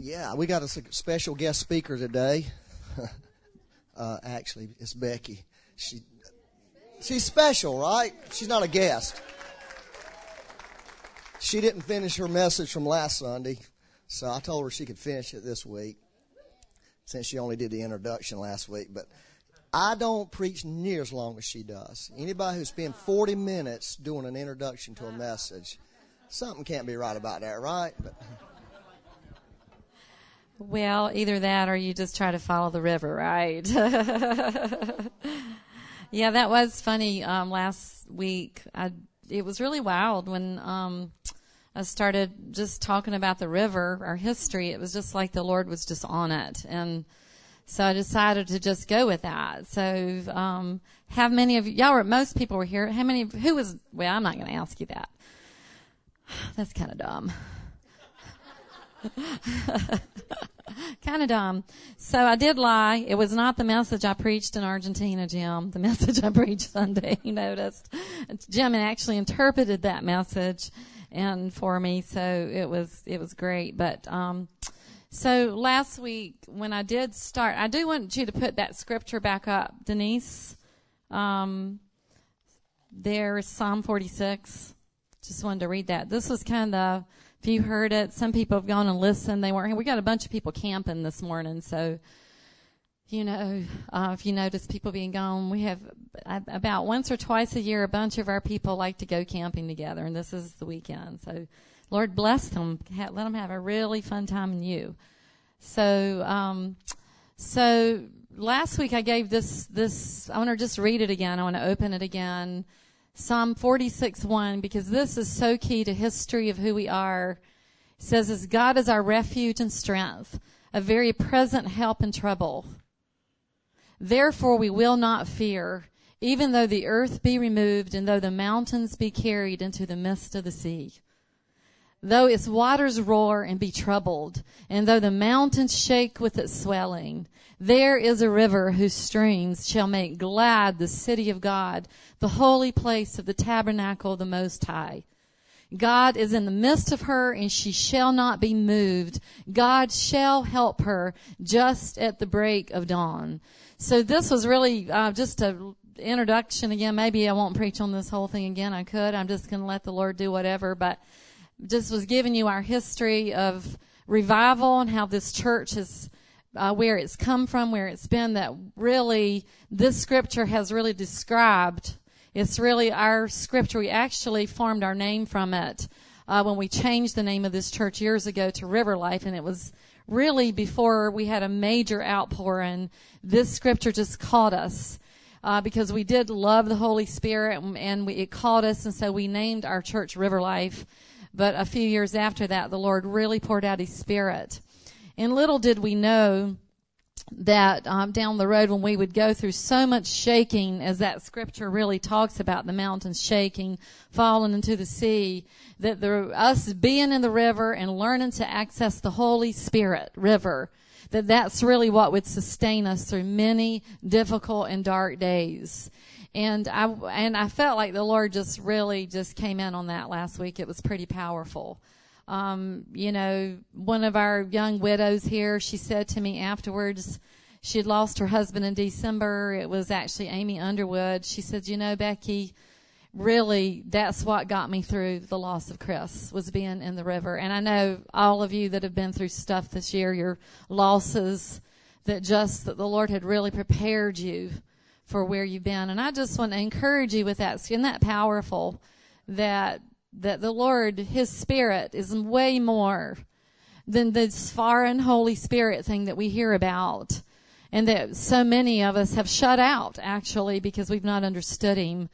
Yeah, we got a special guest speaker today. Actually, it's Becky. She's special, right? She's not a guest. She didn't finish her message from last Sunday, so I told her she could finish it this week, since she only did the introduction last week. But I don't preach near as long as she does. Anybody who spends 40 minutes doing an introduction to a message, something can't be right about that, right? But well, either that or you just try to follow the river, right? Yeah, that was funny last week. It was really wild when I started just talking about the river, our history. It was just like the Lord was just on it. And so I decided to just go with that. So how many of y'all, most people were here. How many, who was, well, I'm not going to ask you that. That's kind of dumb. Kind of dumb. So I did lie. It was not the message I preached in Argentina, Jim. The message I preached Sunday, you noticed. Jim actually interpreted that message and for me, so it was great. But so last week when I did start, I do want you to put that scripture back up, Denise. There's Psalm 46. Just wanted to read that. This was kind of, if you heard it, some people have gone and listened. They weren't here. We got a bunch of people camping this morning. So, you know, if you notice people being gone, we have about once or twice a year, a bunch of our people like to go camping together. And this is the weekend. So, Lord bless them. Let them have a really fun time in you. So, so last week I gave this, I want to just read it again. I want to open it again. Psalm 46:1, because this is so key to history of who we are. It says, as God is our refuge and strength, a very present help in trouble. Therefore we will not fear, even though the earth be removed and though the mountains be carried into the midst of the sea. Though its waters roar and be troubled, and though the mountains shake with its swelling, there is a river whose streams shall make glad the city of God, the holy place of the tabernacle of the Most High. God is in the midst of her, and she shall not be moved. God shall help her just at the break of dawn. So this was really just an introduction again. Maybe I won't preach on this whole thing again. I could. I'm just going to let the Lord do whatever, but just was giving you our history of revival and how this church is, where it's come from, where it's been, that really this scripture has really described. It's really our scripture. We actually formed our name from it when we changed the name of this church years ago to River Life, and it was really before we had a major outpouring. This scripture just caught us. Because we did love the Holy Spirit, and it called us, and so we named our church River Life. But a few years after that, the Lord really poured out His Spirit. And little did we know that down the road when we would go through so much shaking, as that scripture really talks about, the mountains shaking, falling into the sea, that us being in the river and learning to access the Holy Spirit River, that's really what would sustain us through many difficult and dark days. And I felt like the Lord just really just came in on that last week. It was pretty powerful. You know, one of our young widows here, she said to me afterwards, she had lost her husband in December. It was actually Amy Underwood. She said, you know, Becky, really, that's what got me through the loss of Chris, was being in the river. And I know all of you that have been through stuff this year, your losses, that the Lord had really prepared you for where you've been. And I just want to encourage you with that. Isn't that powerful? That the Lord, His Spirit, is way more than this foreign Holy Spirit thing that we hear about, and that so many of us have shut out, actually, because we've not understood Him.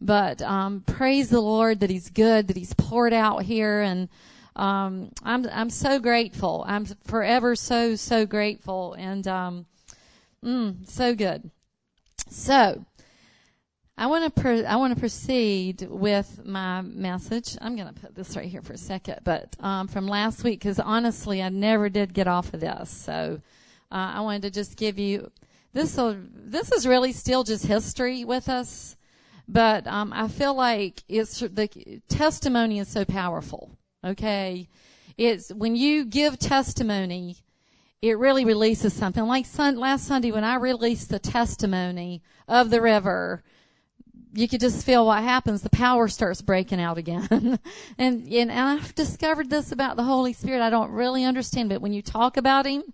But praise the Lord that He's good, that He's poured out here, and I'm so grateful. I'm forever so, so grateful, and so good. So, I want to proceed with my message. I'm going to put this right here for a second, but from last week, because honestly, I never did get off of this. So, I wanted to just give you this is really still just history with us, but I feel like the testimony is so powerful. Okay, It's when you give testimony, it really releases something. Like last Sunday when I released the testimony of the river, you could just feel what happens. The power starts breaking out again. and I've discovered this about the Holy Spirit. I don't really understand, but when you talk about him,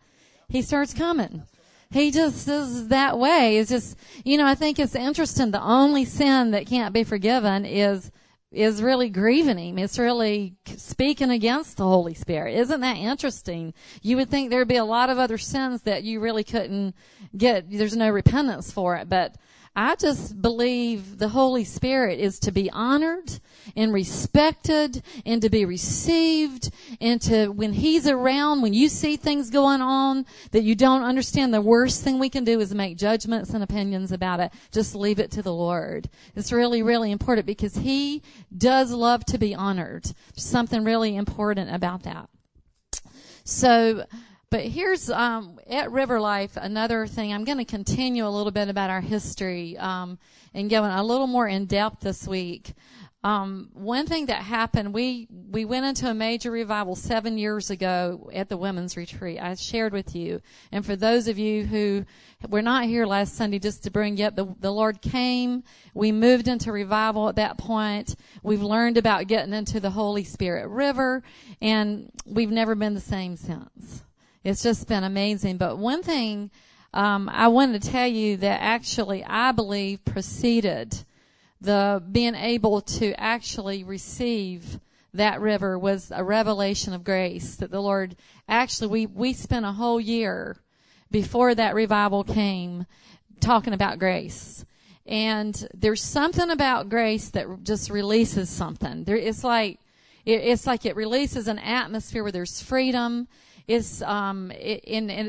he starts coming. He just is that way. It's just, you know, I think it's interesting. The only sin that can't be forgiven is really grieving him. It's really speaking against the Holy Spirit. Isn't that interesting? You would think there'd be a lot of other sins that you really couldn't get. There's no repentance for it, but I just believe the Holy Spirit is to be honored and respected and to be received, and to, when he's around, when you see things going on that you don't understand, the worst thing we can do is make judgments and opinions about it. Just leave it to the Lord. It's really, really important because he does love to be honored. Something really important about that. So, but here's, at River Life, another thing. I'm going to continue a little bit about our history, and going a little more in depth this week. One thing that happened, we went into a major revival 7 years ago at the women's retreat. I shared with you. And for those of you who were not here last Sunday, just to bring you up, the Lord came. We moved into revival at that point. We've learned about getting into the Holy Spirit River, and we've never been the same since. It's just been amazing. But one thing I wanted to tell you that actually I believe preceded the being able to actually receive that river was a revelation of grace that the Lord actually, we spent a whole year before that revival came talking about grace. And there's something about grace that just releases something. There, it's like it releases an atmosphere where there's freedom. It's, and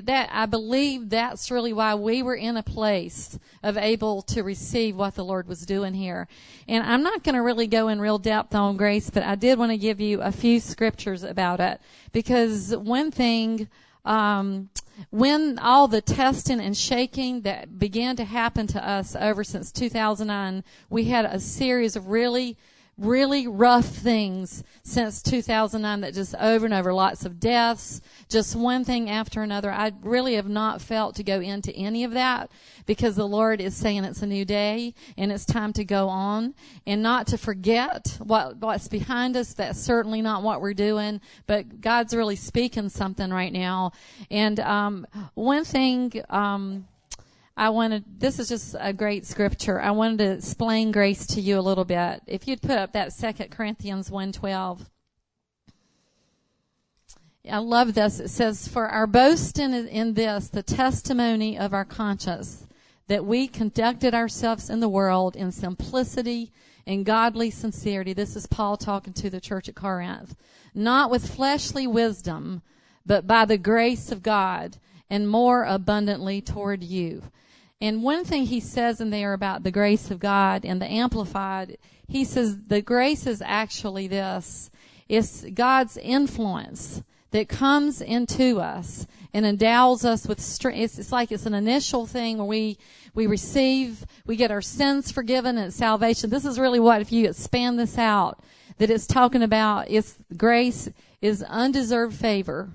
that, I believe that's really why we were in a place of able to receive what the Lord was doing here. And I'm not going to really go in real depth on grace, but I did want to give you a few scriptures about it. Because one thing, when all the testing and shaking that began to happen to us over since 2009, we had a series of really rough things since 2009 that just over and over, lots of deaths, just one thing after another. I really have not felt to go into any of that because the Lord is saying it's a new day and it's time to go on and not to forget what's behind us. That's certainly not what we're doing, but God's really speaking something right now. And one thing this is just a great scripture. I wanted to explain grace to you a little bit. If you'd put up that Second Corinthians 1:12. I love this. It says, for our boast in this, the testimony of our conscience, that we conducted ourselves in the world in simplicity and godly sincerity. This is Paul talking to the church at Corinth. Not with fleshly wisdom, but by the grace of God, and more abundantly toward you. And one thing he says in there about the grace of God and the Amplified, he says the grace is actually this. It's God's influence that comes into us and endows us with strength. It's like it's an initial thing where we receive, we get our sins forgiven and salvation. This is really what, if you expand this out, that it's talking about, it's grace is undeserved favor.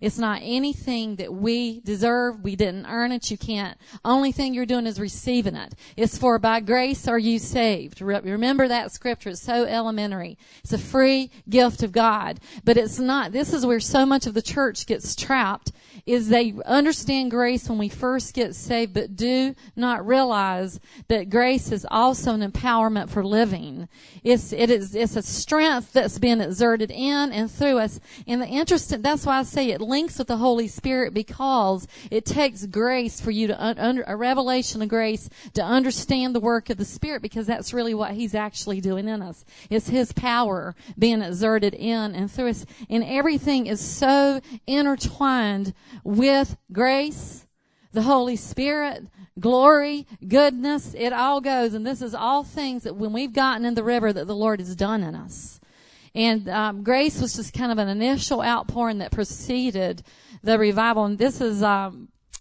It's not anything that we deserve. We didn't earn it. You can't. Only thing you're doing is receiving it. It's for by grace are you saved. Remember that scripture. It's so elementary. It's a free gift of God. But it's not. This is where so much of the church gets trapped, is they understand grace when we first get saved, but do not realize that grace is also an empowerment for living. It's a strength that's being exerted in and through us. And the interesting, that's why I say it links with the Holy Spirit, because it takes grace for you to a revelation of grace to understand the work of the Spirit, because that's really what he's actually doing in us. It's his power being exerted in and through us. And everything is so intertwined with grace, the Holy Spirit, glory, goodness. It all goes. And this is all things that when we've gotten in the river that the Lord has done in us. And grace was just kind of an initial outpouring that preceded the revival. And this is, I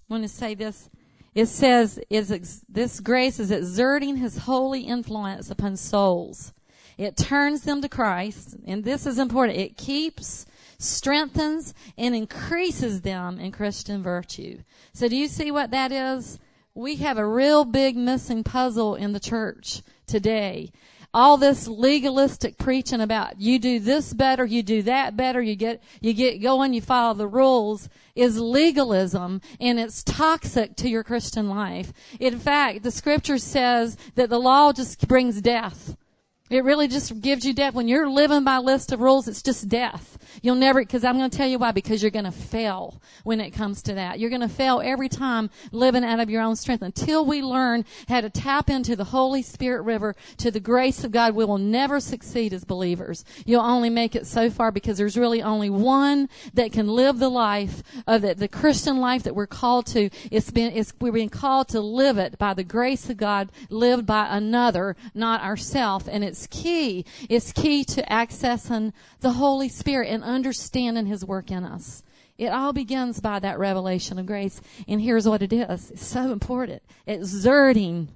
want to say this. It says, this grace is exerting his holy influence upon souls. It turns them to Christ. And this is important. It keeps strengthens and increases them in Christian virtue. So do you see what that is? We have a real big missing puzzle in the church today. All this legalistic preaching about you do this better, you do that better, you get going, you follow the rules is legalism, and it's toxic to your Christian life. In fact, the scripture says that the law just brings death. It really just gives you death. When you're living by a list of rules, it's just death. You'll never, because I'm going to tell you why, because you're going to fail when it comes to that. You're going to fail every time living out of your own strength. Until we learn how to tap into the Holy Spirit River, to the grace of God, we will never succeed as believers. You'll only make it so far, because there's really only one that can live the life of the Christian life that we're called to. We're being called to live it by the grace of God, lived by another, not ourselves, and it's key. It's key to accessing the Holy Spirit and understanding His work in us. It all begins by that revelation of grace. And here's what it is. It's so important. Exerting.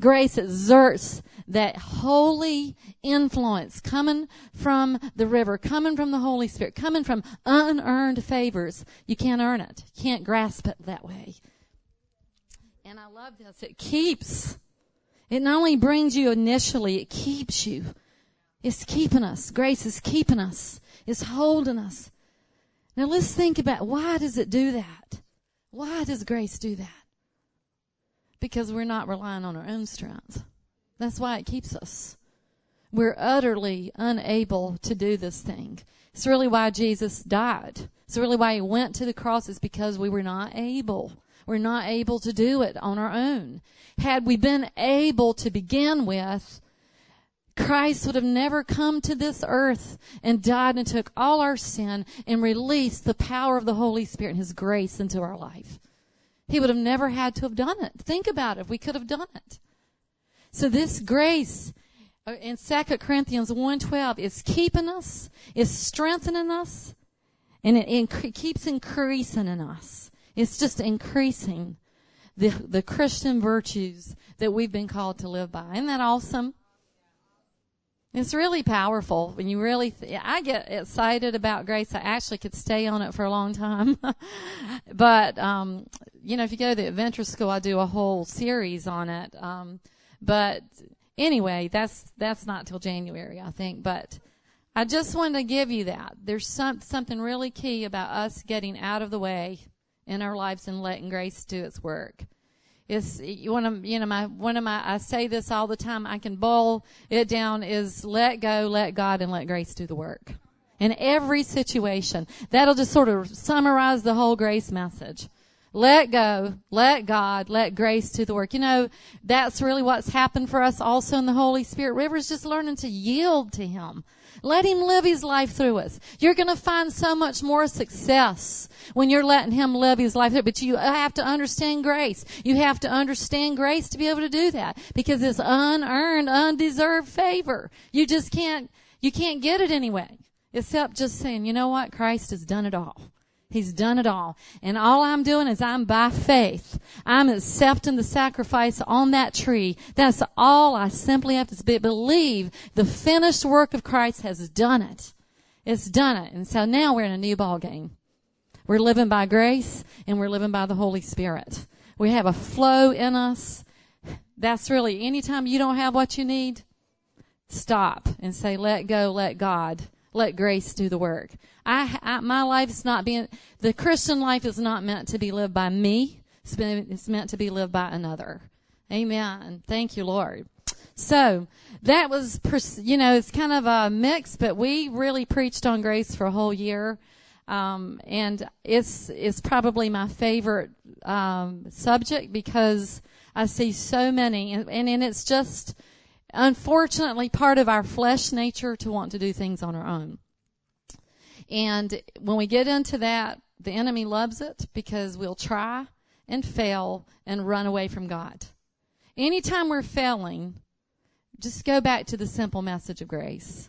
Grace exerts that holy influence coming from the river, coming from the Holy Spirit, coming from unearned favors. You can't earn it. You can't grasp it that way. And I love this. It not only brings you initially, it keeps you. It's keeping us. Grace is keeping us. It's holding us. Now let's think about, why does it do that? Why does grace do that? Because we're not relying on our own strength. That's why it keeps us. We're utterly unable to do this thing. It's really why Jesus died. It's really why He went to the cross. It's because we were not able. We're not able to do it on our own. Had we been able to begin with, Christ would have never come to this earth and died and took all our sin and released the power of the Holy Spirit and His grace into our life. He would have never had to have done it. Think about it, if we could have done it. So this grace in 2 Corinthians 1:12 is keeping us, is strengthening us, and it keeps increasing in us. It's just increasing the Christian virtues that we've been called to live by. Isn't that awesome? It's really powerful when you really, I get excited about grace. I actually could stay on it for a long time. But, if you go to Adventure School, I do a whole series on it. But anyway, that's not till January, I think. But I just wanted to give you that. There's something really key about us getting out of the way in our lives and letting grace do its work. It's I say this all the time. I can boil it down is let go, let God, and let grace do the work in every situation. That'll just sort of summarize the whole grace message. Let go, let God, let grace do the work. You know, that's really what's happened for us also in the Holy Spirit River, is just learning to yield to Him. Let Him live His life through us. You're going to find so much more success when you're letting Him live His life through. But you have to understand grace. You have to understand grace to be able to do that, because it's unearned, undeserved favor. You just can't get it anyway, except just saying, you know what? Christ has done it all. He's done it all. And all I'm doing is I'm by faith. I'm accepting the sacrifice on that tree. That's all I simply have to believe. The finished work of Christ has done it. It's done it. And so now we're in a new ball game. We're living by grace, and we're living by the Holy Spirit. We have a flow in us. That's really, anytime you don't have what you need, stop and say, let go, let God. Let grace do the work. My life is not being, the Christian life is not meant to be lived by me. It's meant to be lived by another. Amen. Thank you, Lord. So that was, it's kind of a mix, but we really preached on grace for a whole year. And it's probably my favorite, subject, because I see so many, and it's just, unfortunately, part of our flesh nature to want to do things on our own. And when we get into that, the enemy loves it, because we'll try and fail and run away from God. Anytime we're failing, just go back to the simple message of grace.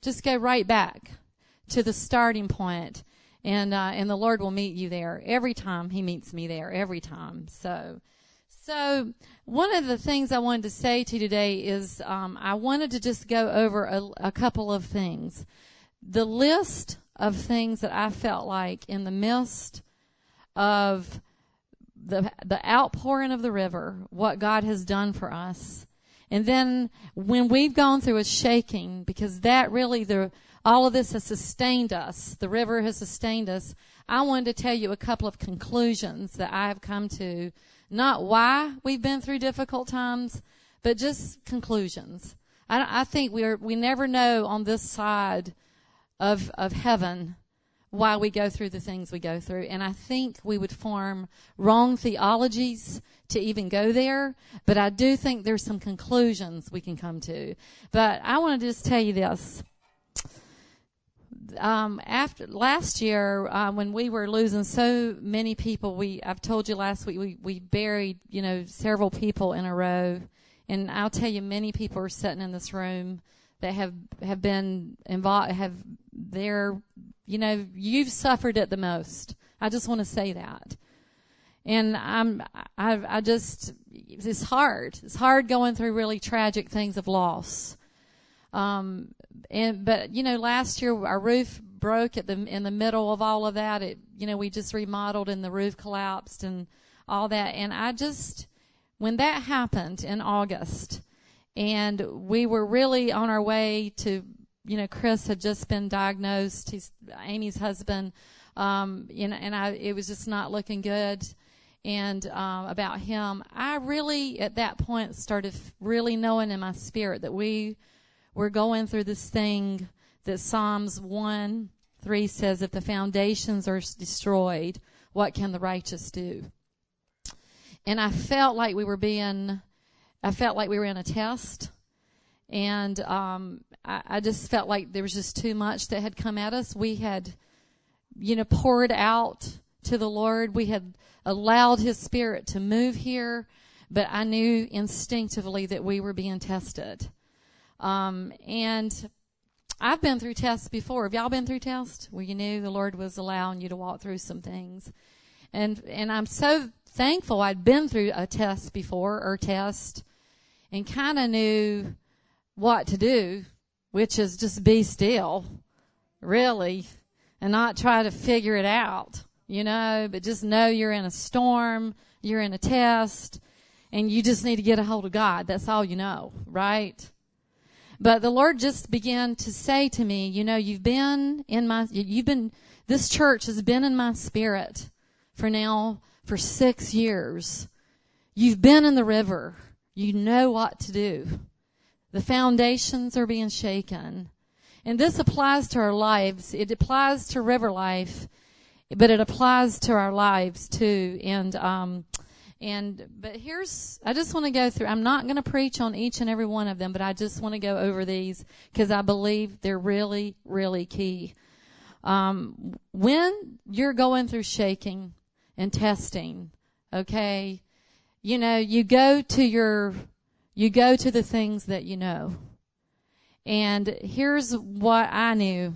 Just go right back to the starting point, and the Lord will meet you there every time. He meets me there every time. So one of the things I wanted to say to you today is I wanted to just go over a couple of things. The list of things that I felt like in the midst of the outpouring of the river, what God has done for us. And then when we've gone through a shaking, because that really, all of this has sustained us. The river has sustained us. I wanted to tell you a couple of conclusions that I have come to, not why we've been through difficult times, but just conclusions. I think we never know on this side of heaven why we go through the things we go through. And I think we would form wrong theologies to even go there. But I do think there's some conclusions we can come to. But I wanted to just tell you this. After last year, when we were losing so many people, I've told you last week, we buried, several people in a row. And I'll tell you, many people are sitting in this room that have been involved, you've suffered it the most. I just want to say that. And it's hard. It's hard going through really tragic things of loss. Last year our roof broke in the middle of all of that. We just remodeled and the roof collapsed and all that. And when that happened in August and we were really on our way to, Chris had just been diagnosed. He's Amy's husband. It was just not looking good. And, about him, I really at that point started really knowing in my spirit that we were going through this thing that Psalms 1:3 says, if the foundations are destroyed, what can the righteous do? And I felt like we were in a test. And, I just felt like there was just too much that had come at us. We had, poured out to the Lord. We had allowed His Spirit to move here, but I knew instinctively that we were being tested. And I've been through tests before. Have y'all been through tests where you knew the Lord was allowing you to walk through some things? And I'm so thankful I'd been through a test before and kind of knew what to do, which is just be still, really, and not try to figure it out, but just know you're in a storm, you're in a test, and you just need to get a hold of God. That's all you know, right? But the Lord just began to say to me, this church has been in my spirit for 6 years. You've been in the river. You know what to do. The foundations are being shaken. And this applies to our lives. It applies to River Life, but it applies to our lives too. But I just want to go through. I'm not going to preach on each and every one of them, but I just want to go over these because I believe they're really, really key. When you're going through shaking and testing, okay, you go to the things that you know. And here's what I knew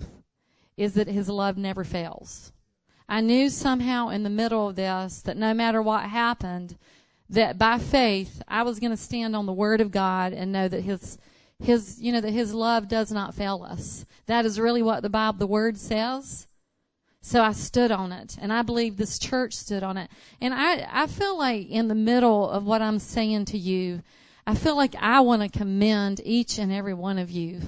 is that His love never fails. I knew somehow in the middle of this that no matter what happened, that by faith I was going to stand on the Word of God and know that His love does not fail us. That is really what the Word says. So I stood on it, and I believe this church stood on it. And I feel like in the middle of what I'm saying to you, I feel like I want to commend each and every one of you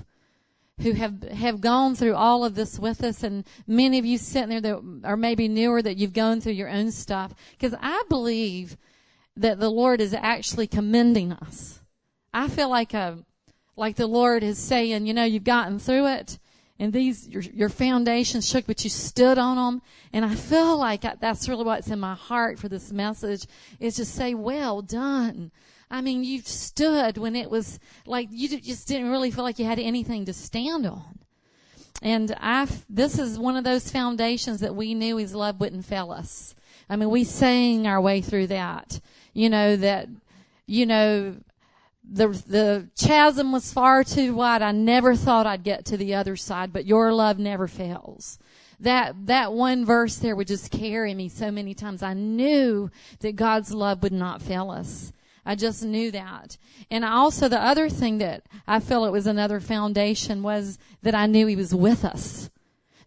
who have gone through all of this with us, and many of you sitting there that are maybe newer, that you've gone through your own stuff, because I believe that the Lord is actually commending us. I feel like the Lord is saying, you've gotten through it, and these your foundations shook, but you stood on them. And I feel like that's really what's in my heart for this message, is just say, well done. I mean, you stood when it was like you just didn't really feel like you had anything to stand on. And this is one of those foundations that we knew His love wouldn't fail us. I mean, we sang our way through that, the chasm was far too wide. I never thought I'd get to the other side, but your love never fails. That one verse there would just carry me so many times. I knew that God's love would not fail us. I just knew that. And also the other thing that I feel it was another foundation was that I knew He was with us.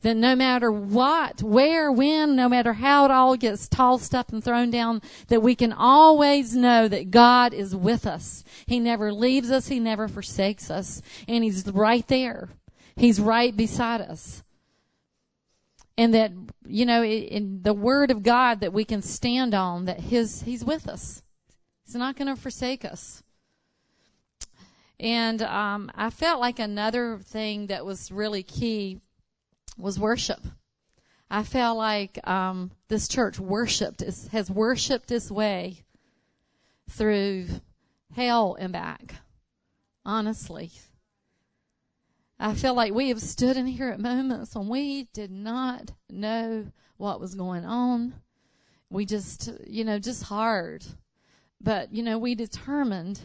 that no matter what, where, when, no matter how it all gets tossed up and thrown down, that we can always know that God is with us. He never leaves us. He never forsakes us. And He's right there. He's right beside us. And that, you know, in the Word of God that we can stand on, that He's with us. He's not going to forsake us. And I felt like another thing that was really key was worship. I felt like this church has worshiped its way through hell and back, honestly. I feel like we have stood in here at moments when we did not know what was going on. We just hard. But, you know, we determined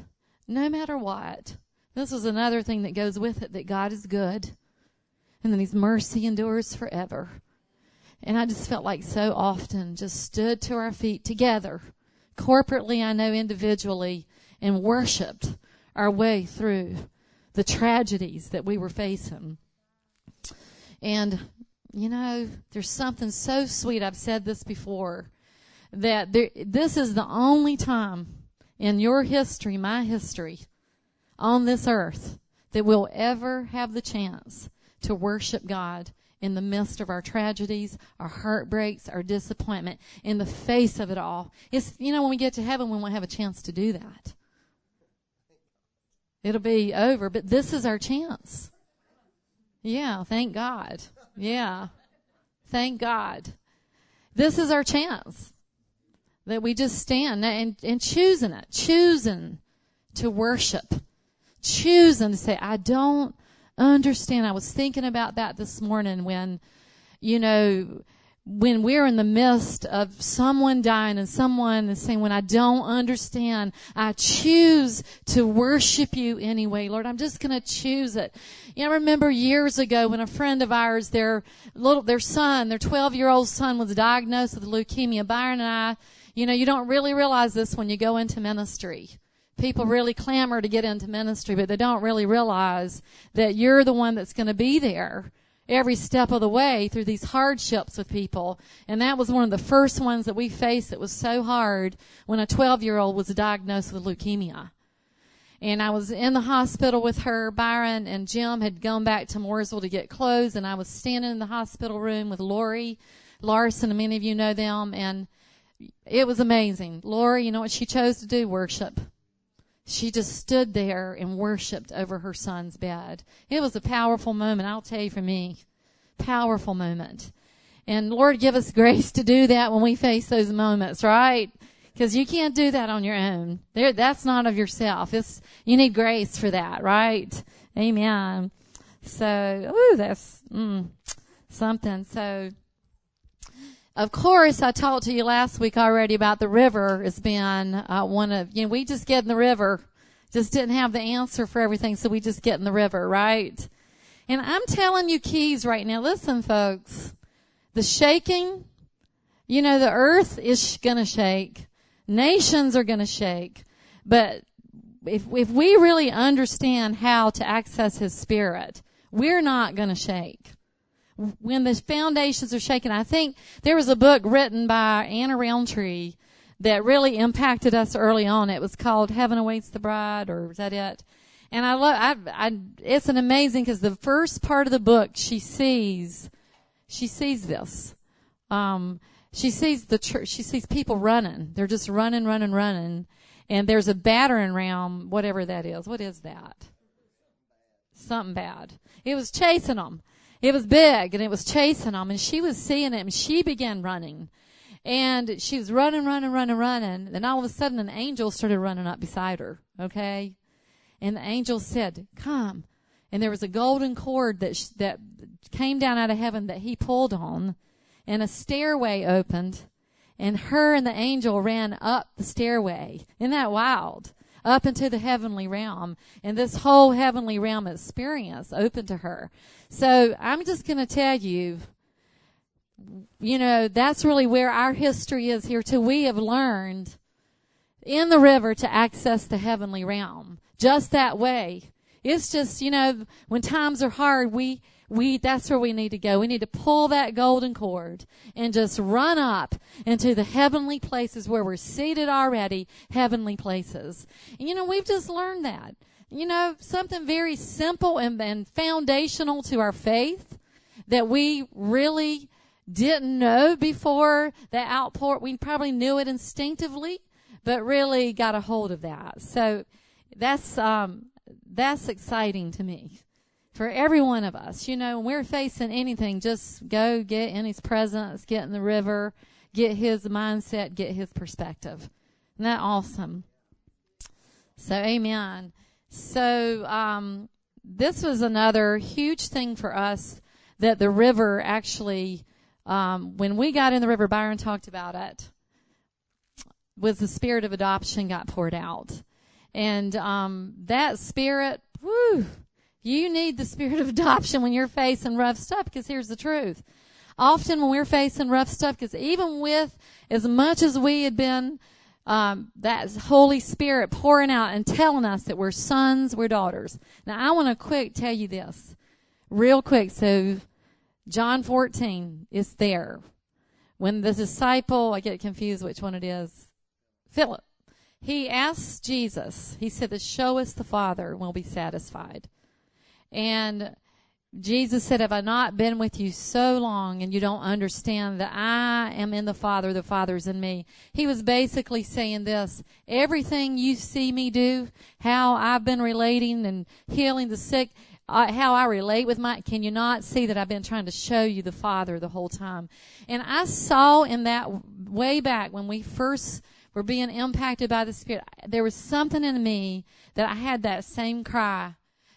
no matter what. This is another thing that goes with it, that God is good. And then His mercy endures forever. And I just felt like so often just stood to our feet together, corporately, I know individually, and worshiped our way through the tragedies that we were facing. And, you know, there's something so sweet. I've said this before, that this is the only time in your history, my history, on this earth, that we'll ever have the chance to worship God in the midst of our tragedies, our heartbreaks, our disappointment, in the face of it all. It's, you know, when we get to heaven, we won't have a chance to do that. It'll be over, but this is our chance. Yeah, thank God. Yeah, thank God. This is our chance that we just stand and choosing it, choosing to worship, choosing to say, I don't understand. I was thinking about that this morning when, you know, when we're in the midst of someone dying and someone is saying, when I don't understand, I choose to worship you anyway, Lord. I'm just going to choose it. You know, I remember years ago when a friend of ours, their 12-year-old son was diagnosed with leukemia. Byron and I, you know, you don't really realize this when you go into ministry. People really clamor to get into ministry, but they don't really realize that you're the one that's going to be there every step of the way through these hardships with people. And that was one of the first ones that we faced that was so hard, when a 12-year-old was diagnosed with leukemia. And I was in the hospital with her. Byron and Jim had gone back to Mooresville to get clothes, and I was standing in the hospital room with Lori Larson, and many of you know them, and it was amazing. Lori, you know what she chose to do? Worship. She just stood there and worshiped over her son's bed. It was a powerful moment, I'll tell you, for me. Powerful moment. And Lord, give us grace to do that when we face those moments, right? Because you can't do that on your own. That's not of yourself. You need grace for that, right? Amen. So, that's something. So, of course, I talked to you last week already about the river has been one of, you know, we just get in the river. Just didn't have the answer for everything, so we just get in the river, right? And I'm telling you keys right now. Listen, folks, the shaking, you know, the earth is going to shake. Nations are going to shake. But if we really understand how to access His Spirit, we're not going to shake. When the foundations are shaken, I think there was a book written by Anna Roundtree that really impacted us early on. It was called Heaven Awaits the Bride, or is that it? And it's an amazing, because the first part of the book, she sees this. She sees the church, she sees people running. They're just running. And there's a battering ram, whatever that is. What is that? Something bad. It was chasing them. It was big, and it was chasing them, and she was seeing it, and she began running. And she was running. Then all of a sudden, an angel started running up beside her, okay? And the angel said, come. And there was a golden cord that came down out of heaven that he pulled on, and a stairway opened, and her and the angel ran up the stairway. Isn't that wild? Up into the heavenly realm, and this whole heavenly realm experience open to her. So I'm just going to tell you, you know, that's really where our history is here too. We have learned in the river to access the heavenly realm just that way. It's just, you know, when times are hard, we That's where we need to go. We need to pull that golden cord and just run up into the heavenly places where we're seated already, heavenly places. And, we've just learned that. Something very simple and foundational to our faith that we really didn't know before the outpour. We probably knew it instinctively, but really got a hold of that. So that's exciting to me. For every one of us, when we're facing anything, just go get in His presence, get in the river, get His mindset, get His perspective. Isn't that awesome? So, amen. So, this was another huge thing for us that the river actually, when we got in the river, Byron talked about it, was the spirit of adoption got poured out. And that spirit, whew. You need the spirit of adoption when you're facing rough stuff, because here's the truth. Often when we're facing rough stuff, because even with as much as we had been, that Holy Spirit pouring out and telling us that we're sons, we're daughters. Now, I want to quick tell you this real quick. So John 14 is there. When the disciple, I get confused which one it is, Philip, he asks Jesus, he said, show us the Father and we'll be satisfied. And Jesus said, have I not been with you so long and you don't understand that I am in the Father, the Father's in me? He was basically saying this, everything you see me do, how I've been relating and healing the sick, how I relate with my, can you not see that I've been trying to show you the Father the whole time? And I saw in that way back when we first were being impacted by the Spirit, there was something in me that I had that same cry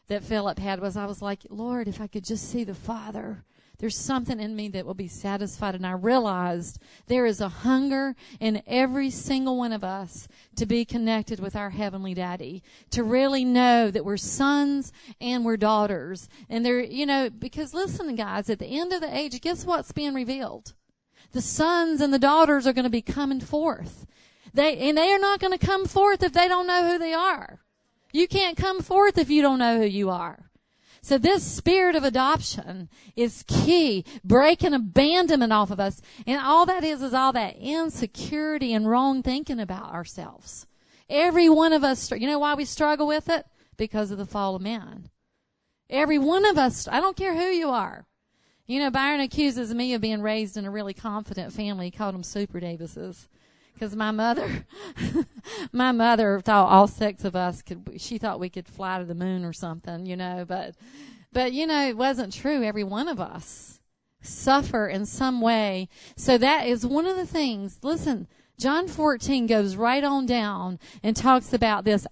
that Philip had. Was I was like, Lord, if I could just see the Father, there's something in me that will be satisfied. And I realized there is a hunger in every single one of us to be connected with our Heavenly Daddy, to really know that we're sons and we're daughters. And there, because listen, guys, at the end of the age, guess what's being revealed? The sons and the daughters are going to be coming forth. They are not going to come forth if they don't know who they are. You can't come forth if you don't know who you are. So this spirit of adoption is key, breaking abandonment off of us. And all that is all that insecurity and wrong thinking about ourselves. Every one of us, you know why we struggle with it? Because of the fall of man. Every one of us, I don't care who you are. Byron accuses me of being raised in a really confident family. He called them Super Davises. Because my mother thought all six of us she thought we could fly to the moon or something, but it wasn't true. Every one of us suffer in some way. So that is one of the things. Listen, John 14 goes right on down and talks about this.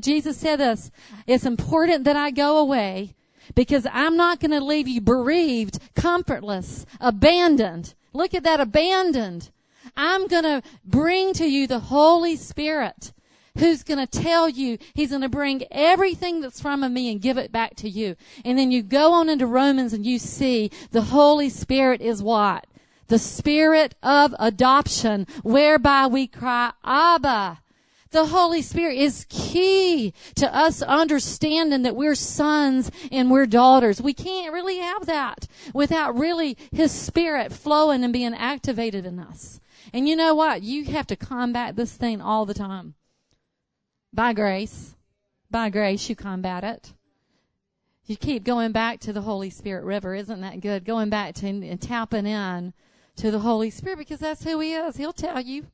Jesus said this, it's important that I go away because I'm not going to leave you bereaved, comfortless, abandoned. Look at that, abandoned. I'm going to bring to you the Holy Spirit who's going to tell you, he's going to bring everything that's from me and give it back to you. And then you go on into Romans and you see the Holy Spirit is what? The spirit of adoption, whereby we cry, Abba. The Holy Spirit is key to us understanding that we're sons and we're daughters. We can't really have that without really His Spirit flowing and being activated in us. And you know what? You have to combat this thing all the time. By grace. By grace, you combat it. You keep going back to the Holy Spirit River. Isn't that good? Going back to and tapping in to the Holy Spirit, because that's who He is. He'll tell you.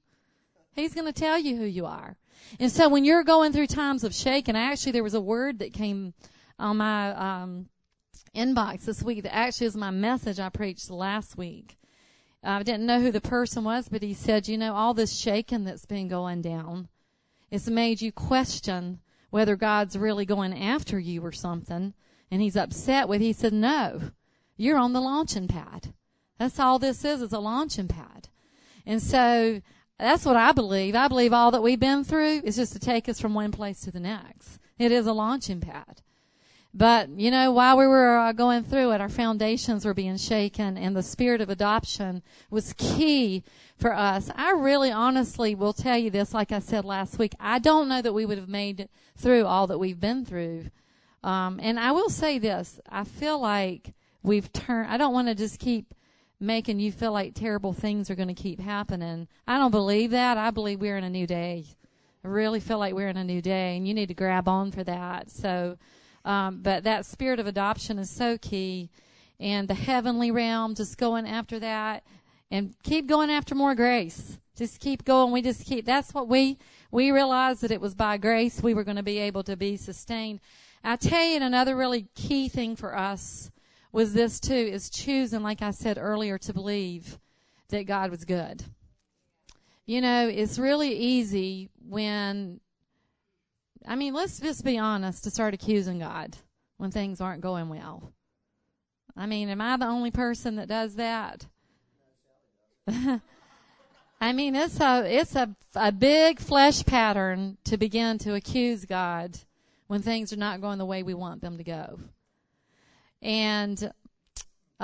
He's going to tell you who you are. And so when you're going through times of shaking, actually there was a word that came on my inbox this week that actually is my message I preached last week. I didn't know who the person was, but he said, all this shaking that's been going down, it's made you question whether God's really going after you or something. And he's upset with it. He said, no, you're on the launching pad. That's all this is a launching pad. And so that's what I believe. I believe all that we've been through is just to take us from one place to the next. It is a launching pad. But, while we were going through it, our foundations were being shaken, and the spirit of adoption was key for us. I really honestly will tell you this, like I said last week, I don't know that we would have made it through all that we've been through And I will say this, I feel like we've turned, I don't want to just keep making you feel like terrible things are going to keep happening. I don't believe that. I believe we're in a new day. I really feel like we're in a new day, and you need to grab on for that. So, but that spirit of adoption is so key, and the heavenly realm, just going after that and keep going after more grace. Just keep going. We just keep, that's what we realized, that it was by grace we were going to be able to be sustained. I tell you, another really key thing for us was this too, is choosing, like I said earlier, to believe that God was good. You know, it's really easy when, I mean, let's just be honest, to start accusing God when things aren't going well. I mean, am I the only person that does that? I mean, it's a big flesh pattern to begin to accuse God when things are not going the way we want them to go. And, but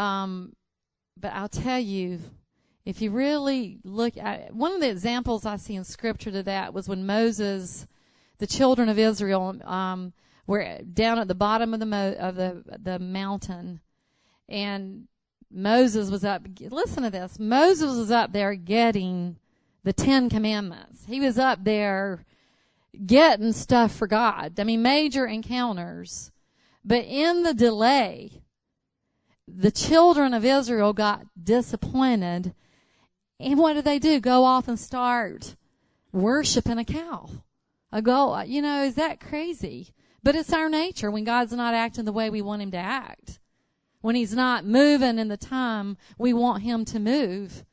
I'll tell you, if you really look at, one of the examples I see in scripture to that was when Moses, the children of Israel, were down at the bottom of the mountain, and Moses was up, listen to this, Moses was up there getting the 10 commandments. He was up there getting stuff for God. I mean, major encounters. But in the delay, the children of Israel got disappointed. And what do? Go off and start worshiping a cow. A goat. You know, is that crazy? But it's our nature when God's not acting the way we want him to act. When he's not moving in the time we want him to move,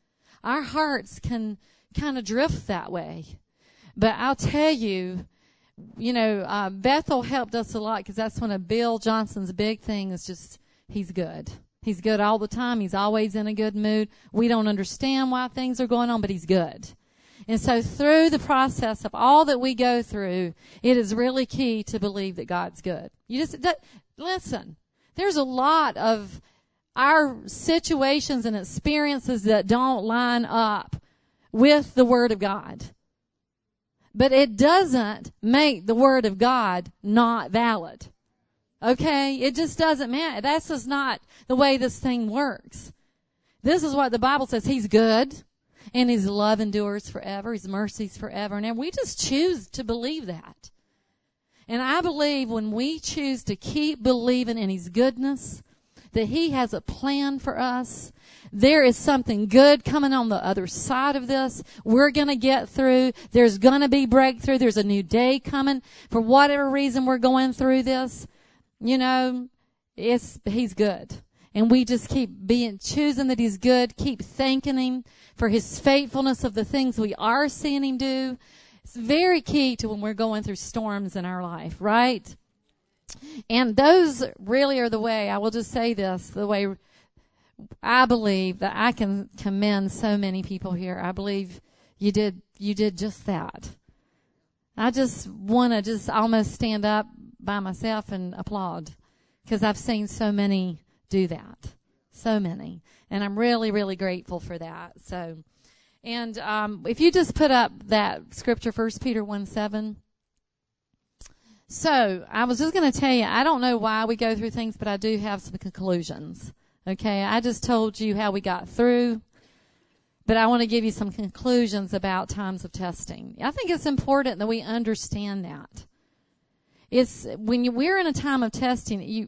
our hearts can kind of drift that way. But I'll tell you, you know, Bethel helped us a lot, because that's one of Bill Johnson's big things, just he's good. He's good all the time. He's always in a good mood. We don't understand why things are going on, but he's good. And so through the process of all that we go through, it is really key to believe that God's good. You just, listen. There's a lot of our situations and experiences that don't line up with the Word of God. But it doesn't make the Word of God not valid. Okay? It just doesn't matter. That's just not the way this thing works. This is what the Bible says. He's good, and His love endures forever. His mercy's forever. And we just choose to believe that. And I believe when we choose to keep believing in His goodness, that He has a plan for us, there is something good coming on the other side of this. We're going to get through. There's going to be breakthrough. There's a new day coming. For whatever reason we're going through this, you know, He's good. And we just keep choosing that He's good, keep thanking Him for His faithfulness of the things we are seeing Him do. It's very key to when we're going through storms in our life, right? And those really are the way, I will just say this, the way I believe that I can commend so many people here. I believe you did just that. I just want to just almost stand up by myself and applaud, because I've seen so many do that, so many. And I'm really, really grateful for that, so... And if you just put up that scripture, 1 Peter 1:7. So I was just going to tell you, I don't know why we go through things, but I do have some conclusions. Okay, I just told you how we got through, but I want to give you some conclusions about times of testing. I think it's important that we understand that. It's when we're in a time of testing,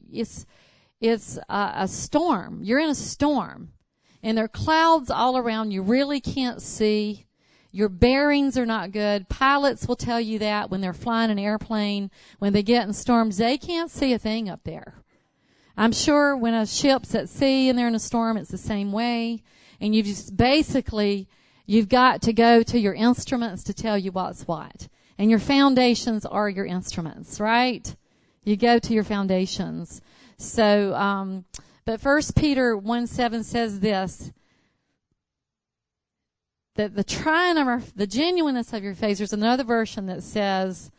it's a storm. You're in a storm. And there are clouds all around. You really can't see. Your bearings are not good. Pilots will tell you that when they're flying an airplane, when they get in storms, they can't see a thing up there. I'm sure when a ship's at sea and they're in a storm, it's the same way. And you just basically, you've got to go to your instruments to tell you what's what. And your foundations are your instruments, right? You go to your foundations. So, but 1 Peter 1:7 says this, that the trying of the genuineness of your faith, there's another version that says,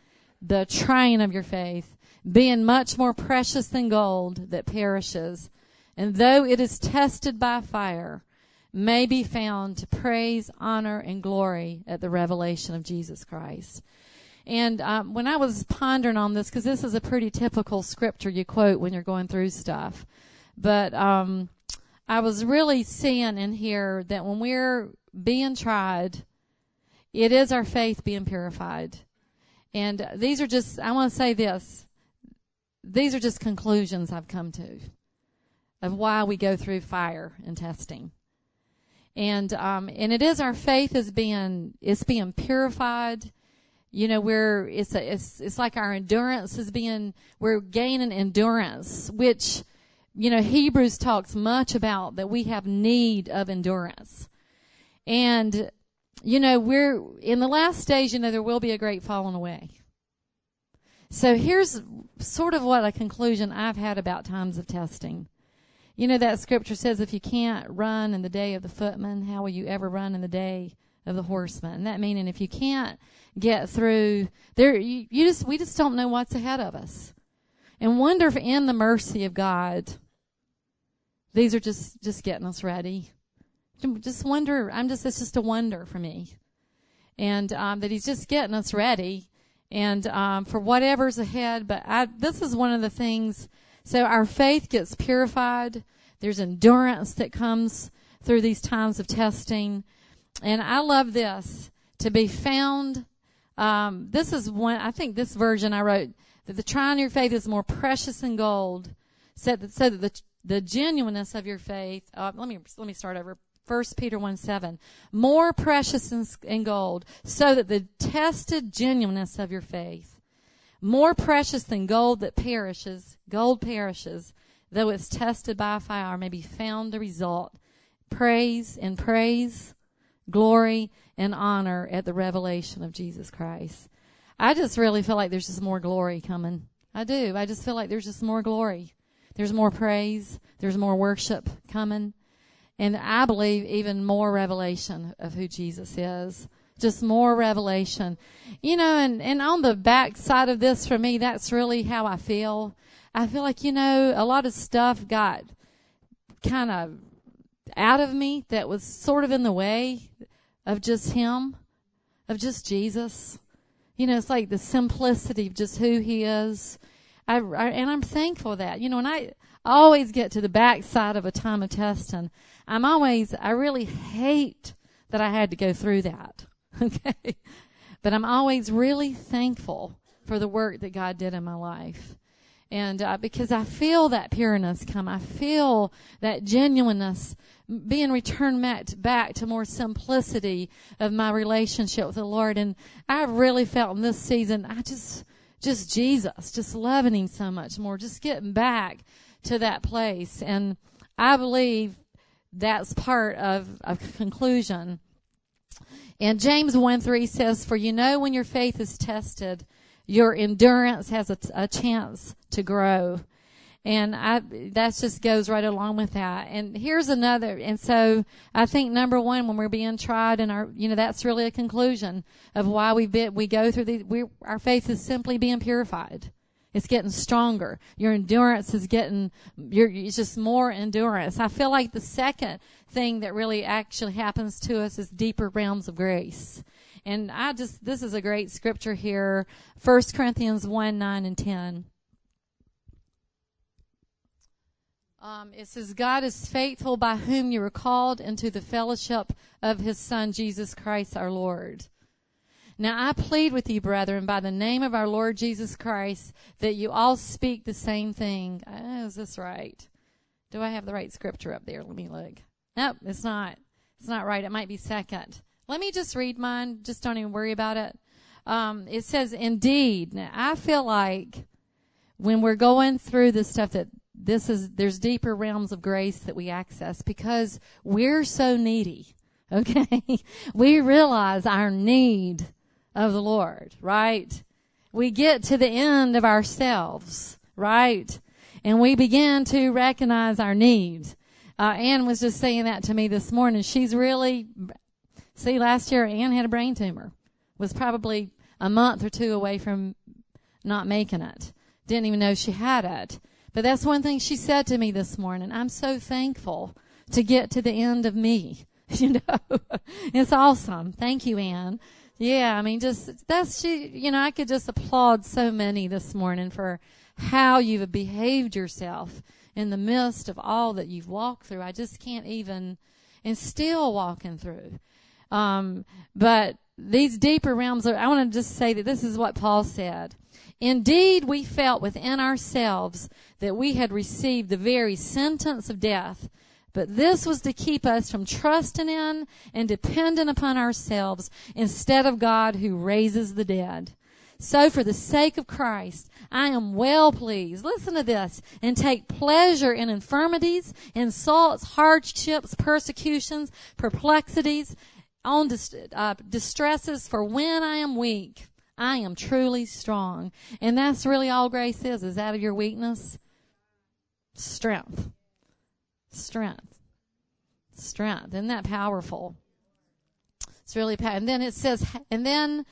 the trying of your faith, being much more precious than gold that perishes, and though it is tested by fire, may be found to praise, honor, and glory at the revelation of Jesus Christ. And when I was pondering on this, because this is a pretty typical scripture you quote when you're going through stuff, but I was really seeing in here that when we're being tried, it is our faith being purified. And these are just, I want to say this, these are just conclusions I've come to of why we go through fire and testing. And it is our faith is being, it's being purified. You know, we're, it's like our endurance is being, we're gaining endurance, which, you know, Hebrews talks much about that we have need of endurance. And, you know, we're in the last days, you know, there will be a great falling away. So here's sort of what a conclusion I've had about times of testing. You know, that scripture says, if you can't run in the day of the footman, how will you ever run in the day of the horseman? And that meaning if you can't get through there, we just don't know what's ahead of us. And wonder if in the mercy of God, these are just getting us ready. Just wonder, it's just a wonder for me. And, that he's just getting us ready and, for whatever's ahead. But this is one of the things. So our faith gets purified. There's endurance that comes through these times of testing. And I love this, to be found. This is one, I think this version I wrote, that the trying of your faith is more precious than gold, so that the genuineness of your faith, let me start over. 1 Peter 1:7, more precious than gold, so that the tested genuineness of your faith, more precious than gold that perishes, though it's tested by fire, may be found to result, praise, glory, and honor at the revelation of Jesus Christ. I just really feel like there's just more glory coming. I do. I just feel like there's just more glory. There's more praise. There's more worship coming. And I believe even more revelation of who Jesus is. Just more revelation. You know, and on the back side of this for me, that's really how I feel. I feel like, you know, a lot of stuff got kind of out of me that was sort of in the way of just him, of just Jesus. You know, it's like the simplicity of just who he is. And I'm thankful that, you know, and I always get to the backside of a time of testing. I really hate that I had to go through that. Okay. But I'm always really thankful for the work that God did in my life. And because I feel that pureness come. I feel that genuineness being returned back to more simplicity of my relationship with the Lord. And I really felt in this season, I just Jesus, just loving him so much more, just getting back to that place. And I believe that's part of a conclusion. And James 1:3 says, for you know when your faith is tested, your endurance has a chance to grow. And that just goes right along with that. And here's another. And so I think number one, when we're being tried and that's really a conclusion of why we go through our faith is simply being purified. It's getting stronger. Your endurance is it's just more endurance. I feel like the second thing that really actually happens to us is deeper realms of grace. And this is a great scripture here. 1 Corinthians 1:9 and 10. It says, God is faithful, by whom you were called into the fellowship of his son, Jesus Christ, our Lord. Now I plead with you, brethren, by the name of our Lord Jesus Christ, that you all speak the same thing. Is this right? Do I have the right scripture up there? Let me look. Nope, it's not. It's not right. It might be second. Let me just read mine. Just don't even worry about it. It says, indeed. Now, I feel like when we're going through this stuff that there's deeper realms of grace that we access because we're so needy, okay? We realize our need of the Lord, right? We get to the end of ourselves, right? And we begin to recognize our need. Anne was just saying that to me this morning. She's really, last year Anne had a brain tumor, was probably a month or two away from not making it. Didn't even know she had it. But that's one thing she said to me this morning. I'm so thankful to get to the end of me. You know, it's awesome. Thank you, Anne. Yeah, I mean, just that's she. You know, I could just applaud so many this morning for how you've behaved yourself in the midst of all that you've walked through. I just can't even, and still walking through. But these deeper realms, I want to just say that this is what Paul said. Indeed, we felt within ourselves that we had received the very sentence of death, but this was to keep us from trusting in and dependent upon ourselves instead of God who raises the dead. So for the sake of Christ, I am well pleased, listen to this, and take pleasure in infirmities, insults, hardships, persecutions, perplexities, distresses, for when I am weak, I am truly strong. And that's really all grace is out of your weakness. Strength. Strength. Strength. Isn't that powerful? It's really powerful. And then it says, and then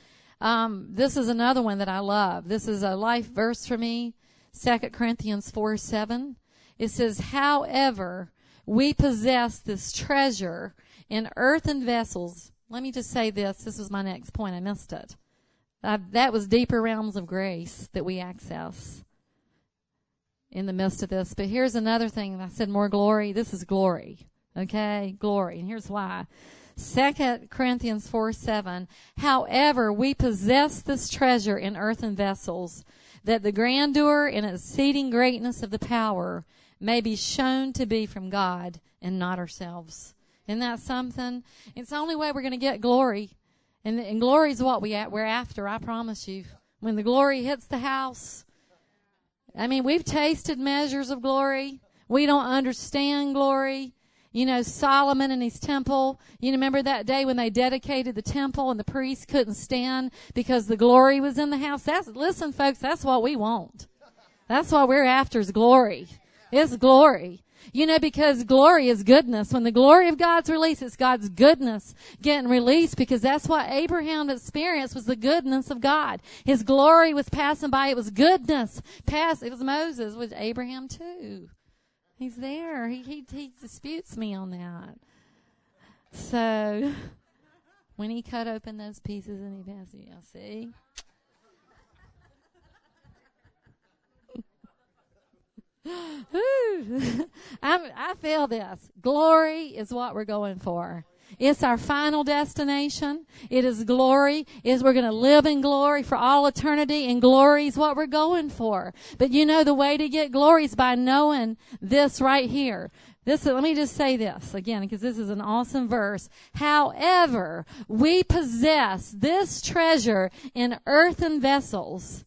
this is another one that I love. This is a life verse for me. 2 Corinthians 4:7. It says, however, we possess this treasure in earthen vessels. Let me just say this. This was my next point. I missed it. That was deeper realms of grace that we access in the midst of this. But here's another thing. I said more glory. This is glory. Okay? Glory. And here's why. 2 Corinthians 4:7. However, we possess this treasure in earthen vessels, that the grandeur and exceeding greatness of the power may be shown to be from God and not ourselves. Isn't that something? It's the only way we're going to get glory. And glory is what we're after, I promise you. When the glory hits the house, I mean, we've tasted measures of glory. We don't understand glory. You know, Solomon and his temple. You remember that day when they dedicated the temple and the priests couldn't stand because the glory was in the house? Listen, folks, that's what we want. That's what we're after is glory. It's glory. You know, because glory is goodness. When the glory of God's released, it's God's goodness getting released, because that's what Abraham experienced was the goodness of God. His glory was passing by. It was goodness. It was Moses. It was Abraham too. He's there. He disputes me on that. So when he cut open those pieces and he passed me, I see. I feel this. Glory is what we're going for. It's our final destination. It is glory. We're going to live in glory for all eternity, and glory is what we're going for. But you know, the way to get glory is by knowing this right here. Let me just say this again, because this is an awesome verse. However, we possess this treasure in earthen vessels.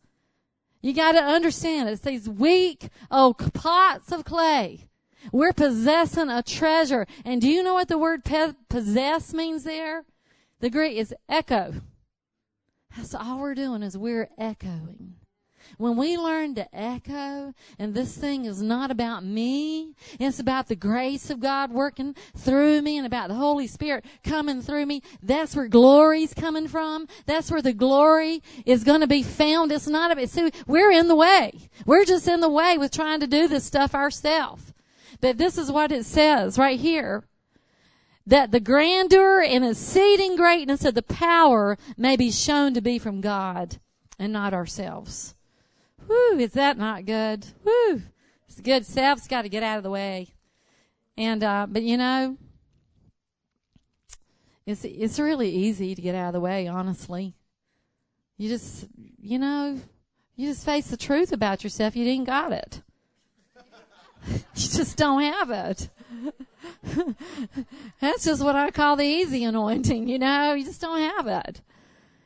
You got to understand, it's these weak old pots of clay. We're possessing a treasure. And do you know what the word possess means there? The Greek is echo. That's all we're doing is we're echoing. When we learn to echo, and this thing is not about me, it's about the grace of God working through me and about the Holy Spirit coming through me, that's where glory's coming from. That's where the glory is going to be found. It's not about, see, we're in the way. We're just in the way with trying to do this stuff ourselves. But this is what it says right here. That the grandeur and exceeding greatness of the power may be shown to be from God and not ourselves. Woo, is that not good? Woo, it's good. Self's got to get out of the way. And, but you know, it's really easy to get out of the way, honestly. You just face the truth about yourself. You didn't got it. You just don't have it. That's just what I call the easy anointing, you know. You just don't have it.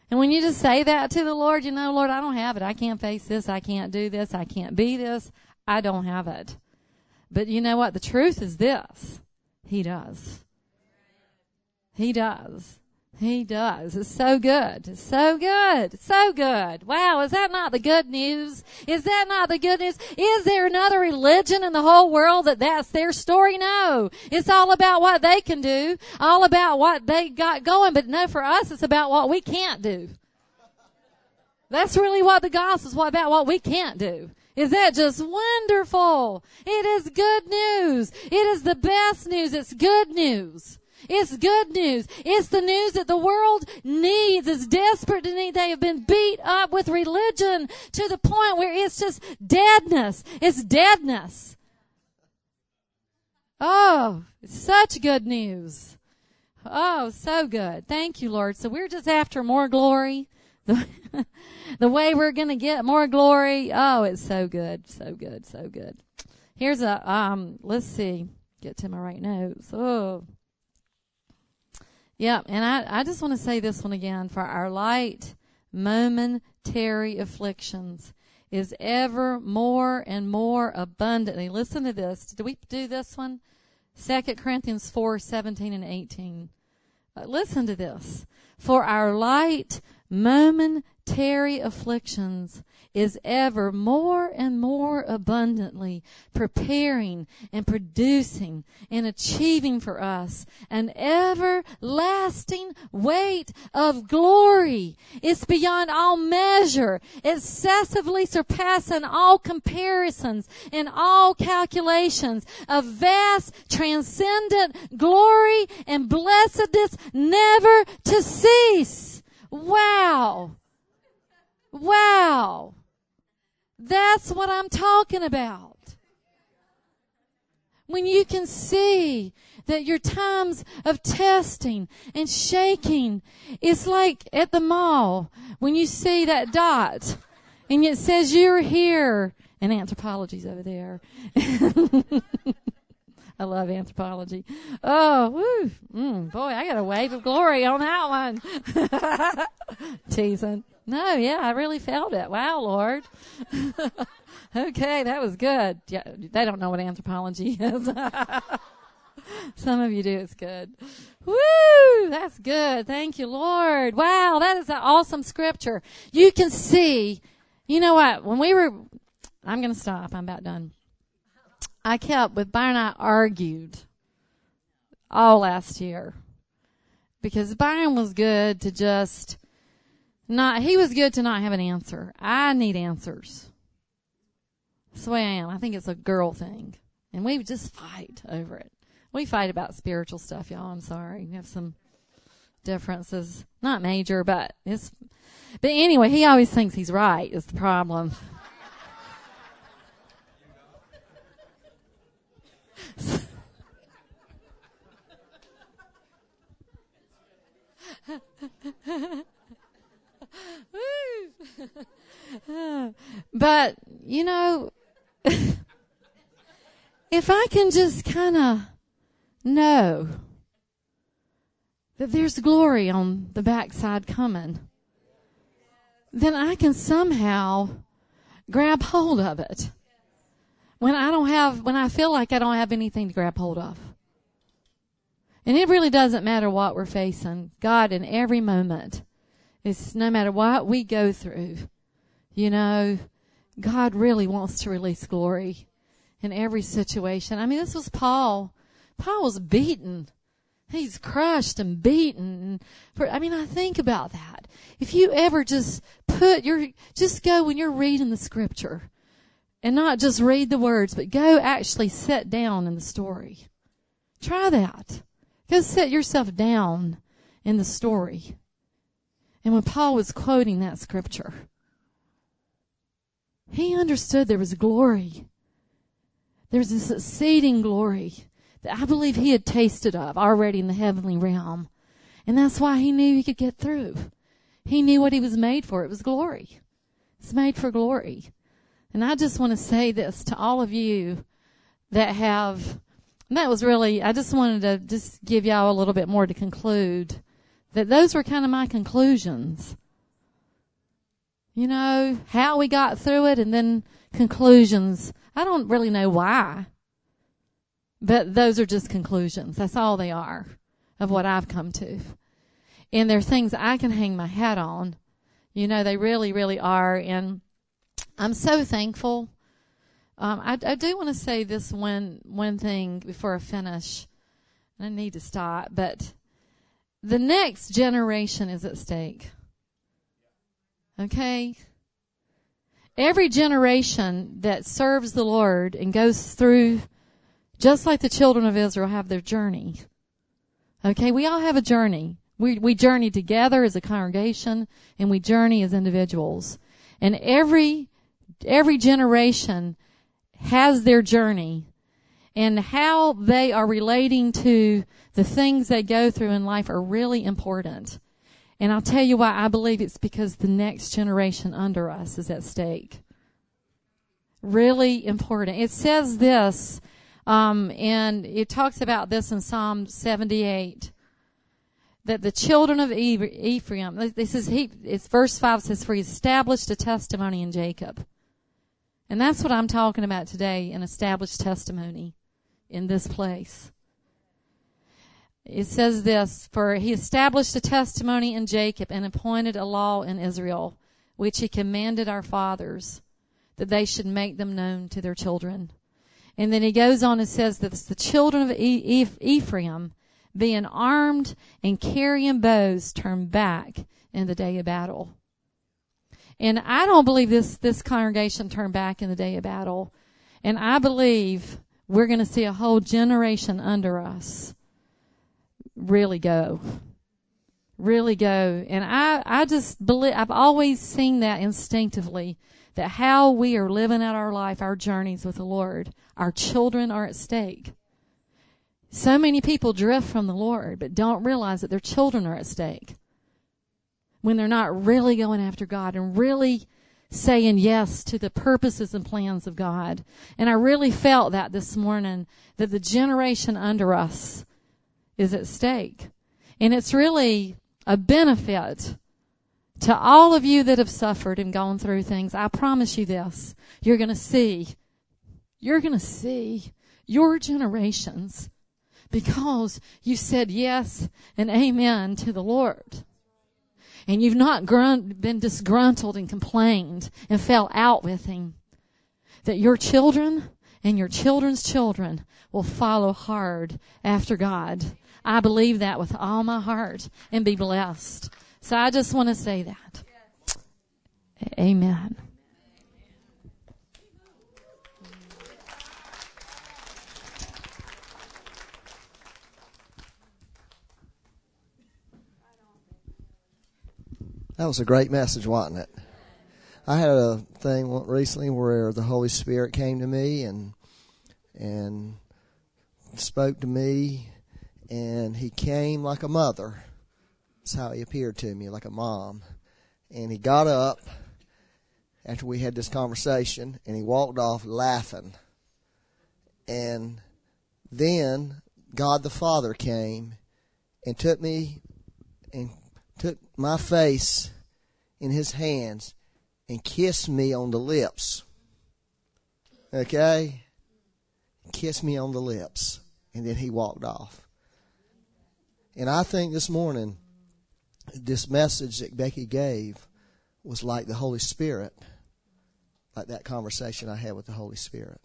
And when you just say that to the Lord, you know, Lord, I don't have it. I can't face this. I can't do this. I can't be this. I don't have it. But you know what? The truth is this. He does. He does. He does. It's so good. It's so good. It's so good. Wow. Is that not the good news? Is that not the good news? Is there another religion in the whole world that's their story? No. It's all about what they can do, all about what they got going. But no, for us, it's about what we can't do. That's really what the gospel is about, what we can't do. Is that just wonderful? It is good news. It is the best news. It's good news. It's good news. It's the news that the world needs, is desperate to need. They have been beat up with religion to the point where it's just deadness. It's deadness. Oh, it's such good news. Oh, so good. Thank you, Lord. So we're just after more glory. The way we're going to get more glory. Oh, it's so good. So good. So good. Here's a, let's see, get to my right notes. Oh. Yeah, and I just want to say this one again. For our light, momentary afflictions is ever more and more abundantly. Listen to this. Did we do this one? 2 Corinthians 4:17 and 18. Listen to this. For our light, momentary afflictions is ever more and more abundantly preparing and producing and achieving for us an everlasting weight of glory. It's beyond all measure, excessively surpassing all comparisons and all calculations, a vast, transcendent glory and blessedness never to cease. Wow. Wow. That's what I'm talking about. When you can see that your times of testing and shaking is like at the mall when you see that dot and it says you're here and anthropology's over there. I love anthropology. Oh, woo. Boy, I got a wave of glory on that one. Teasing. No, yeah, I really felt it. Wow, Lord. Okay, that was good. Yeah, they don't know what anthropology is. Some of you do. It's good. Woo! That's good. Thank you, Lord. Wow, that is an awesome scripture. You can see. You know what? When we were, I'm going to stop. I'm about done. I kept with Byron. I argued all last year because Byron was good to just not. He was good to not have an answer. I need answers. That's the way I am. I think it's a girl thing, and we just fight over it. We fight about spiritual stuff, y'all. I'm sorry. We have some differences, not major, but it's. But anyway, he always thinks he's right. Is the problem. But, you know, if I can just kind of know that there's glory on the backside coming, then I can somehow grab hold of it. When I feel like I don't have anything to grab hold of. And it really doesn't matter what we're facing. God, in every moment, it's no matter what we go through, you know, God really wants to release glory in every situation. I mean, this was Paul. Paul was beaten. He's crushed and beaten. I mean, I think about that. If you ever just just go when you're reading the scripture. And not just read the words, but go actually sit down in the story. Try that. Go sit yourself down in the story. And when Paul was quoting that scripture, he understood there was glory. There was this exceeding glory that I believe he had tasted of already in the heavenly realm. And that's why he knew he could get through. He knew what he was made for. It was glory. It's made for glory. And I just want to say this to all of you that have, and that was really, I just wanted to just give y'all a little bit more to conclude, that those were kind of my conclusions. You know, how we got through it and then conclusions. I don't really know why, but those are just conclusions. That's all they are of what I've come to. And they're things I can hang my hat on. You know, they really, really are. And I'm so thankful. I do want to say this one thing before I finish. I need to stop, but the next generation is at stake. Okay? Every generation that serves the Lord and goes through, just like the children of Israel have their journey, Okay, we all have a journey. We journey together as a congregation, and we journey as individuals. And every generation has their journey, and how they are relating to the things they go through in life are really important. And I'll tell you why I believe it's because the next generation under us is at stake. Really important. It says this, and it talks about this in Psalm 78, that the children of Ephraim, it's verse 5 says, for he established a testimony in Jacob. And that's what I'm talking about today, an established testimony in this place. It says this, for he established a testimony in Jacob and appointed a law in Israel, which he commanded our fathers, that they should make them known to their children. And then he goes on and says that the children of Ephraim, being armed and carrying bows, turned back in the day of battle. And I don't believe this congregation turned back in the day of battle. And I believe we're going to see a whole generation under us really go. And I just believe, I've always seen that instinctively, that how we are living out our life, our journeys with the Lord, our children are at stake. So many people drift from the Lord, but don't realize that their children are at stake when they're not really going after God and really saying yes to the purposes and plans of God. And I really felt that this morning, that the generation under us is at stake. And it's really a benefit to all of you that have suffered and gone through things. I promise you this, you're going to see your generations, because you said yes and amen to the Lord. And you've not been disgruntled and complained and fell out with him. That your children and your children's children will follow hard after God. I believe that with all my heart and be blessed. So I just want to say that. Amen. That was a great message, wasn't it? I had a thing recently where the Holy Spirit came to me and spoke to me, and he came like a mother. That's how he appeared to me, like a mom. And he got up after we had this conversation, and he walked off laughing. And then God the Father came and took me and took my face in his hands and kissed me on the lips. Okay? Kissed me on the lips. And then he walked off. And I think this morning, this message that Becky gave was like the Holy Spirit, like that conversation I had with the Holy Spirit.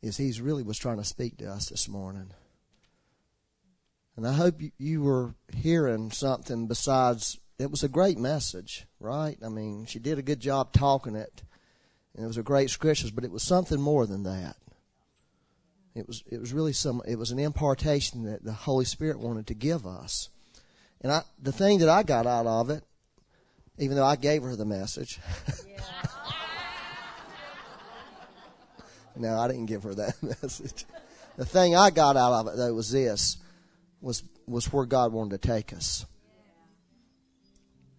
Is he really was trying to speak to us this morning. And I hope you were hearing something besides, it was a great message, right? I mean, she did a good job talking it, and it was a great scriptures, but it was something more than that. It was really it was an impartation that the Holy Spirit wanted to give us. And the thing that I got out of it, even though I gave her the message. Yeah. No, I didn't give her that message. The thing I got out of it, though, was this. Was where God wanted to take us.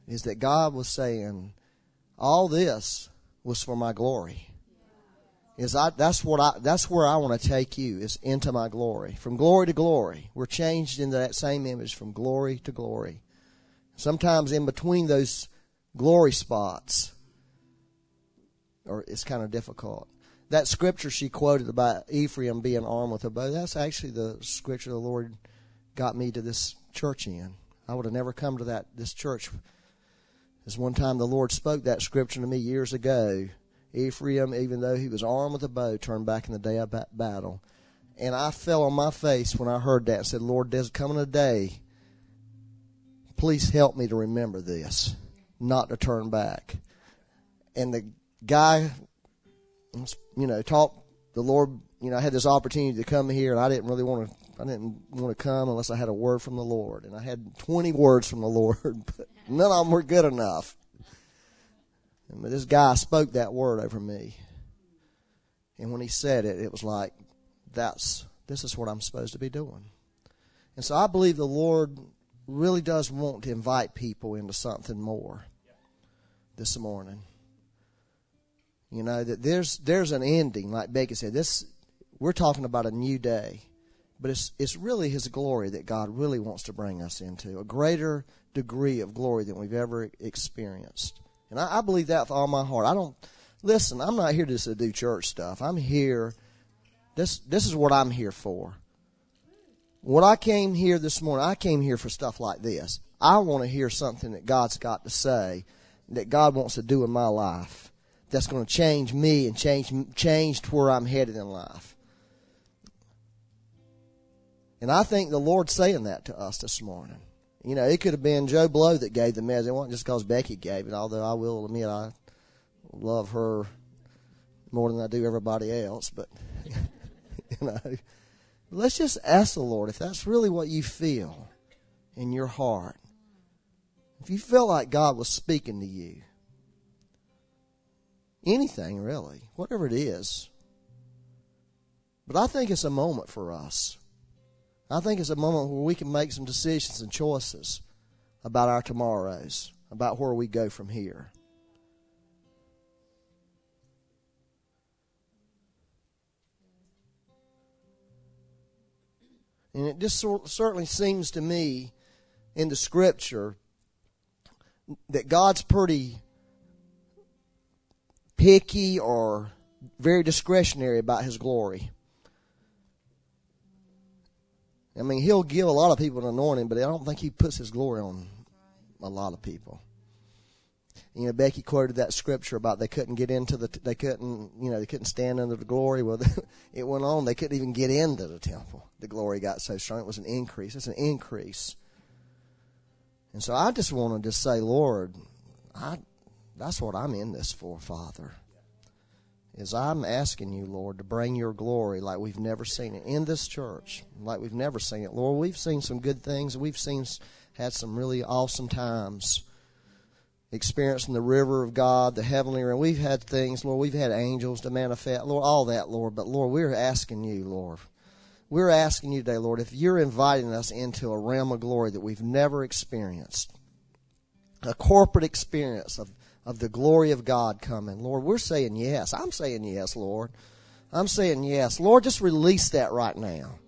Is that God was saying, all this was for my glory. That's where I want to take you, is into my glory. From glory to glory. We're changed into that same image from glory to glory. Sometimes in between those glory spots, or it's kind of difficult. That scripture she quoted about Ephraim being armed with a bow, that's actually the scripture the Lord got me to this church in. I would have never come to this church. There's one time the Lord spoke that scripture to me years ago. Ephraim, even though he was armed with a bow, turned back in the day of battle. And I fell on my face when I heard that and said, Lord, there's coming a day. Please help me to remember this, not to turn back. And the guy, talked the Lord, I had this opportunity to come here, and I didn't really want to I didn't want to come unless I had a word from the Lord. And I had 20 words from the Lord, but none of them were good enough. And this guy spoke that word over me. And when he said it, it was like, this is what I'm supposed to be doing. And so I believe the Lord really does want to invite people into something more this morning. You know, that there's an ending, like Becky said. We're talking about a new day. But it's really His glory that God really wants to bring us into, a greater degree of glory than we've ever experienced. And I believe that with all my heart. I'm not here just to do church stuff. I'm here. This is what I'm here for. When I came here this morning, I came here for stuff like this. I want to hear something that God's got to say, that God wants to do in my life, that's going to change me and change to where I'm headed in life. And I think the Lord's saying that to us this morning. You know, it could have been Joe Blow that gave the message. It wasn't just because Becky gave it, although I will admit I love her more than I do everybody else. But, you know, let's just ask the Lord if that's really what you feel in your heart. If you feel like God was speaking to you, anything really, whatever it is. But I think it's a moment for us. I think it's a moment where we can make some decisions and choices about our tomorrows, about where we go from here. And it just certainly seems to me in the Scripture that God's pretty picky or very discretionary about His glory. I mean, He'll give a lot of people an anointing, but I don't think He puts His glory on a lot of people. You know, Becky quoted that scripture about they couldn't stand under the glory. Well, it went on. They couldn't even get into the temple. The glory got so strong. It was an increase. It's an increase. And so I just want to just say, Lord, that's what I'm in this for, Father. Is I'm asking you, Lord, to bring your glory like we've never seen it in this church, like we've never seen it. Lord, we've seen some good things. We've had some really awesome times experiencing the river of God, the heavenly realm. We've had things, Lord. We've had angels to manifest, Lord, all that, Lord. But, Lord, we're asking you, Lord. We're asking you today, Lord, if you're inviting us into a realm of glory that we've never experienced, a corporate experience of the glory of God coming. Lord, we're saying yes. I'm saying yes, Lord. I'm saying yes. Lord, just release that right now.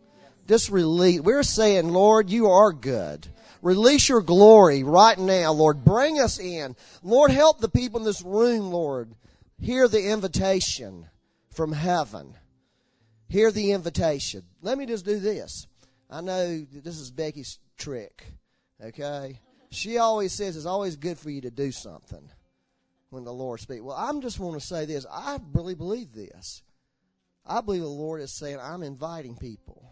Just release. We're saying, Lord, you are good. Release your glory right now, Lord. Bring us in. Lord, help the people in this room, Lord. Hear the invitation from heaven. Hear the invitation. Let me just do this. I know this is Becky's trick, okay? She always says it's always good for you to do something when the Lord speaks. Well, I just want to say this. I really believe this. I believe the Lord is saying, I'm inviting people.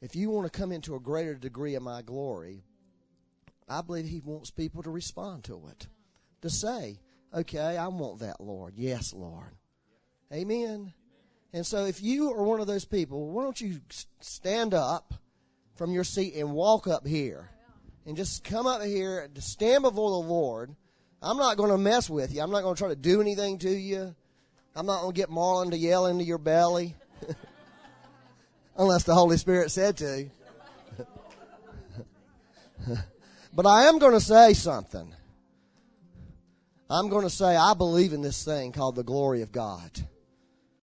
If you want to come into a greater degree of my glory, I believe He wants people to respond to it, to say, okay, I want that, Lord. Yes, Lord. Amen. And so if you are one of those people, why don't you stand up from your seat and walk up here and just come up here to stand before the Lord. I'm not going to mess with you. I'm not going to try to do anything to you. I'm not going to get Marlon to yell into your belly. Unless the Holy Spirit said to. But I am going to say something. I'm going to say, I believe in this thing called the glory of God.